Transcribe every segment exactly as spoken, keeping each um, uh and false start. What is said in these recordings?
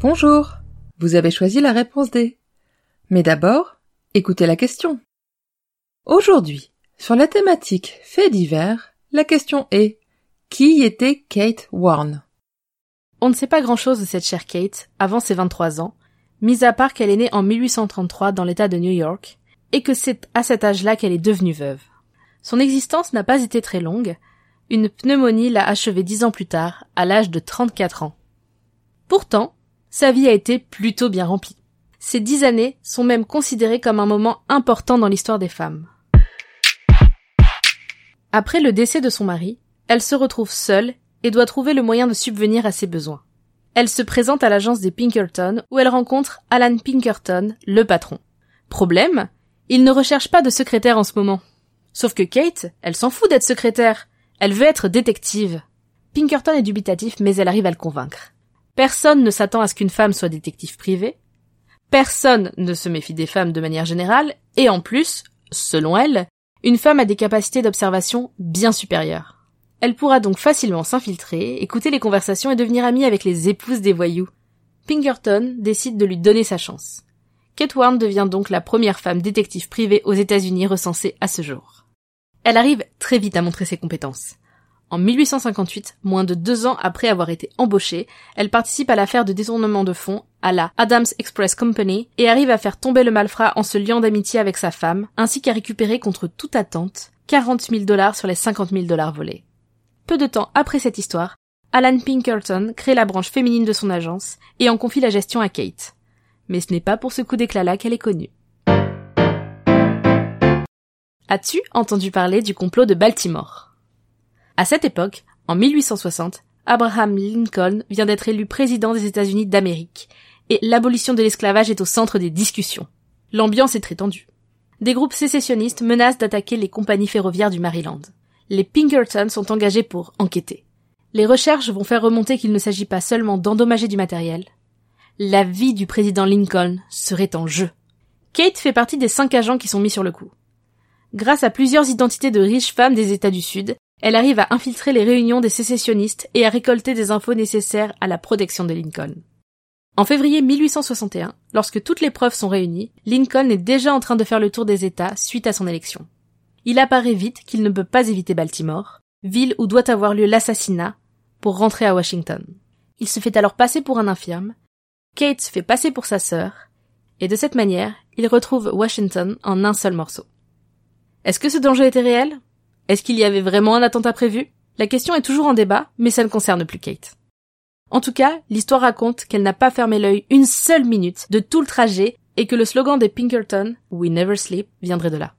Bonjour, vous avez choisi la réponse D. Mais d'abord, écoutez la question. Aujourd'hui, sur la thématique faits divers, la question est « Qui était Kate Warne ?» On ne sait pas grand-chose de cette chère Kate avant ses vingt-trois ans, mis à part qu'elle est née en dix-huit cent trente-trois dans l'État de New York et que c'est à cet âge-là qu'elle est devenue veuve. Son existence n'a pas été très longue, une pneumonie l'a achevée dix ans plus tard, à l'âge de trente-quatre ans. Pourtant, sa vie a été plutôt bien remplie. Ces dix années sont même considérées comme un moment important dans l'histoire des femmes. Après le décès de son mari, elle se retrouve seule et doit trouver le moyen de subvenir à ses besoins. Elle se présente à l'agence des Pinkerton où elle rencontre Allan Pinkerton, le patron. Problème, il ne recherche pas de secrétaire en ce moment. Sauf que Kate, elle s'en fout d'être secrétaire, elle veut être détective. Pinkerton est dubitatif mais elle arrive à le convaincre. Personne ne s'attend à ce qu'une femme soit détective privée, personne ne se méfie des femmes de manière générale, et en plus, selon elle, une femme a des capacités d'observation bien supérieures. Elle pourra donc facilement s'infiltrer, écouter les conversations et devenir amie avec les épouses des voyous. Pinkerton décide de lui donner sa chance. Kate Warne devient donc la première femme détective privée aux États-Unis recensée à ce jour. Elle arrive très vite à montrer ses compétences. En dix-huit cent cinquante-huit, moins de deux ans après avoir été embauchée, elle participe à l'affaire de détournement de fonds à la Adams Express Company et arrive à faire tomber le malfrat en se liant d'amitié avec sa femme, ainsi qu'à récupérer contre toute attente quarante mille dollars sur les cinquante mille dollars volés. Peu de temps après cette histoire, Allan Pinkerton crée la branche féminine de son agence et en confie la gestion à Kate. Mais ce n'est pas pour ce coup d'éclat-là qu'elle est connue. As-tu entendu parler du complot de Baltimore ? À cette époque, en dix-huit cent soixante, Abraham Lincoln vient d'être élu président des États-Unis d'Amérique, et l'abolition de l'esclavage est au centre des discussions. L'ambiance est très tendue. Des groupes sécessionnistes menacent d'attaquer les compagnies ferroviaires du Maryland. Les Pinkerton sont engagés pour enquêter. Les recherches vont faire remonter qu'il ne s'agit pas seulement d'endommager du matériel. La vie du président Lincoln serait en jeu. Kate fait partie des cinq agents qui sont mis sur le coup. Grâce à plusieurs identités de riches femmes des États du Sud, elle arrive à infiltrer les réunions des sécessionnistes et à récolter des infos nécessaires à la protection de Lincoln. En février dix-huit cent soixante et un, lorsque toutes les preuves sont réunies, Lincoln est déjà en train de faire le tour des États suite à son élection. Il apparaît vite qu'il ne peut pas éviter Baltimore, ville où doit avoir lieu l'assassinat, pour rentrer à Washington. Il se fait alors passer pour un infirme, Kate se fait passer pour sa sœur, et de cette manière, il retrouve Washington en un seul morceau. Est-ce que ce danger était réel ? Est-ce qu'il y avait vraiment un attentat prévu ? La question est toujours en débat, mais ça ne concerne plus Kate. En tout cas, l'histoire raconte qu'elle n'a pas fermé l'œil une seule minute de tout le trajet et que le slogan des Pinkerton, « We never sleep », viendrait de là.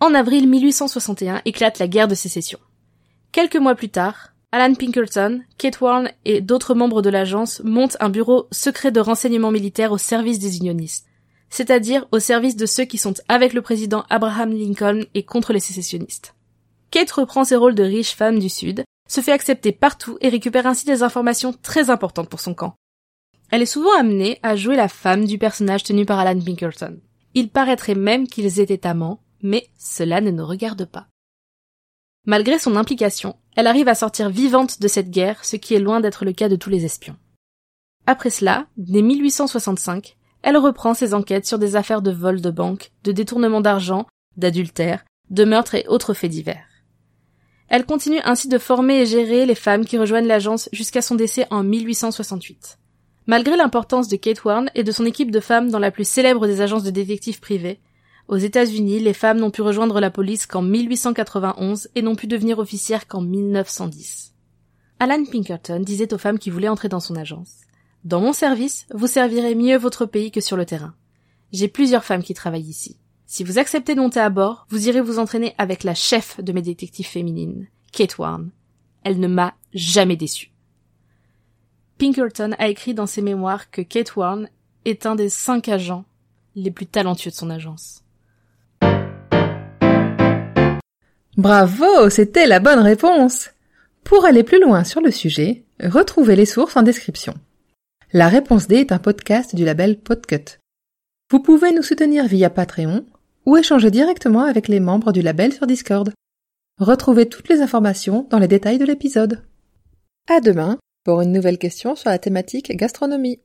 En avril dix-huit cent soixante et un éclate la guerre de sécession. Quelques mois plus tard, Allan Pinkerton, Kate Warne et d'autres membres de l'agence montent un bureau secret de renseignement militaire au service des unionistes, c'est-à-dire au service de ceux qui sont avec le président Abraham Lincoln et contre les sécessionnistes. Kate reprend ses rôles de riche femme du Sud, se fait accepter partout et récupère ainsi des informations très importantes pour son camp. Elle est souvent amenée à jouer la femme du personnage tenu par Allan Pinkerton. Il paraîtrait même qu'ils étaient amants, mais cela ne nous regarde pas. Malgré son implication, elle arrive à sortir vivante de cette guerre, ce qui est loin d'être le cas de tous les espions. Après cela, dès dix-huit cent soixante-cinq, elle reprend ses enquêtes sur des affaires de vol de banque, de détournement d'argent, d'adultère, de meurtre et autres faits divers. Elle continue ainsi de former et gérer les femmes qui rejoignent l'agence jusqu'à son décès en dix-huit cent soixante-huit. Malgré l'importance de Kate Warne et de son équipe de femmes dans la plus célèbre des agences de détectives privées, aux États-Unis, les femmes n'ont pu rejoindre la police qu'en dix-huit cent quatre-vingt-onze et n'ont pu devenir officières qu'en mille neuf cent dix. Allan Pinkerton disait aux femmes qui voulaient entrer dans son agence « Dans mon service, vous servirez mieux votre pays que sur le terrain. J'ai plusieurs femmes qui travaillent ici. Si vous acceptez de monter à bord, vous irez vous entraîner avec la chef de mes détectives féminines, Kate Warne. Elle ne m'a jamais déçue. Pinkerton a écrit dans ses mémoires que Kate Warne est un des cinq agents les plus talentueux de son agence. Bravo, c'était la bonne réponse. Pour aller plus loin sur le sujet, retrouvez les sources en description. La Réponse D est un podcast du label Podcut. Vous pouvez nous soutenir via Patreon ou échanger directement avec les membres du label sur Discord. Retrouvez toutes les informations dans les détails de l'épisode. À demain pour une nouvelle question sur la thématique gastronomie.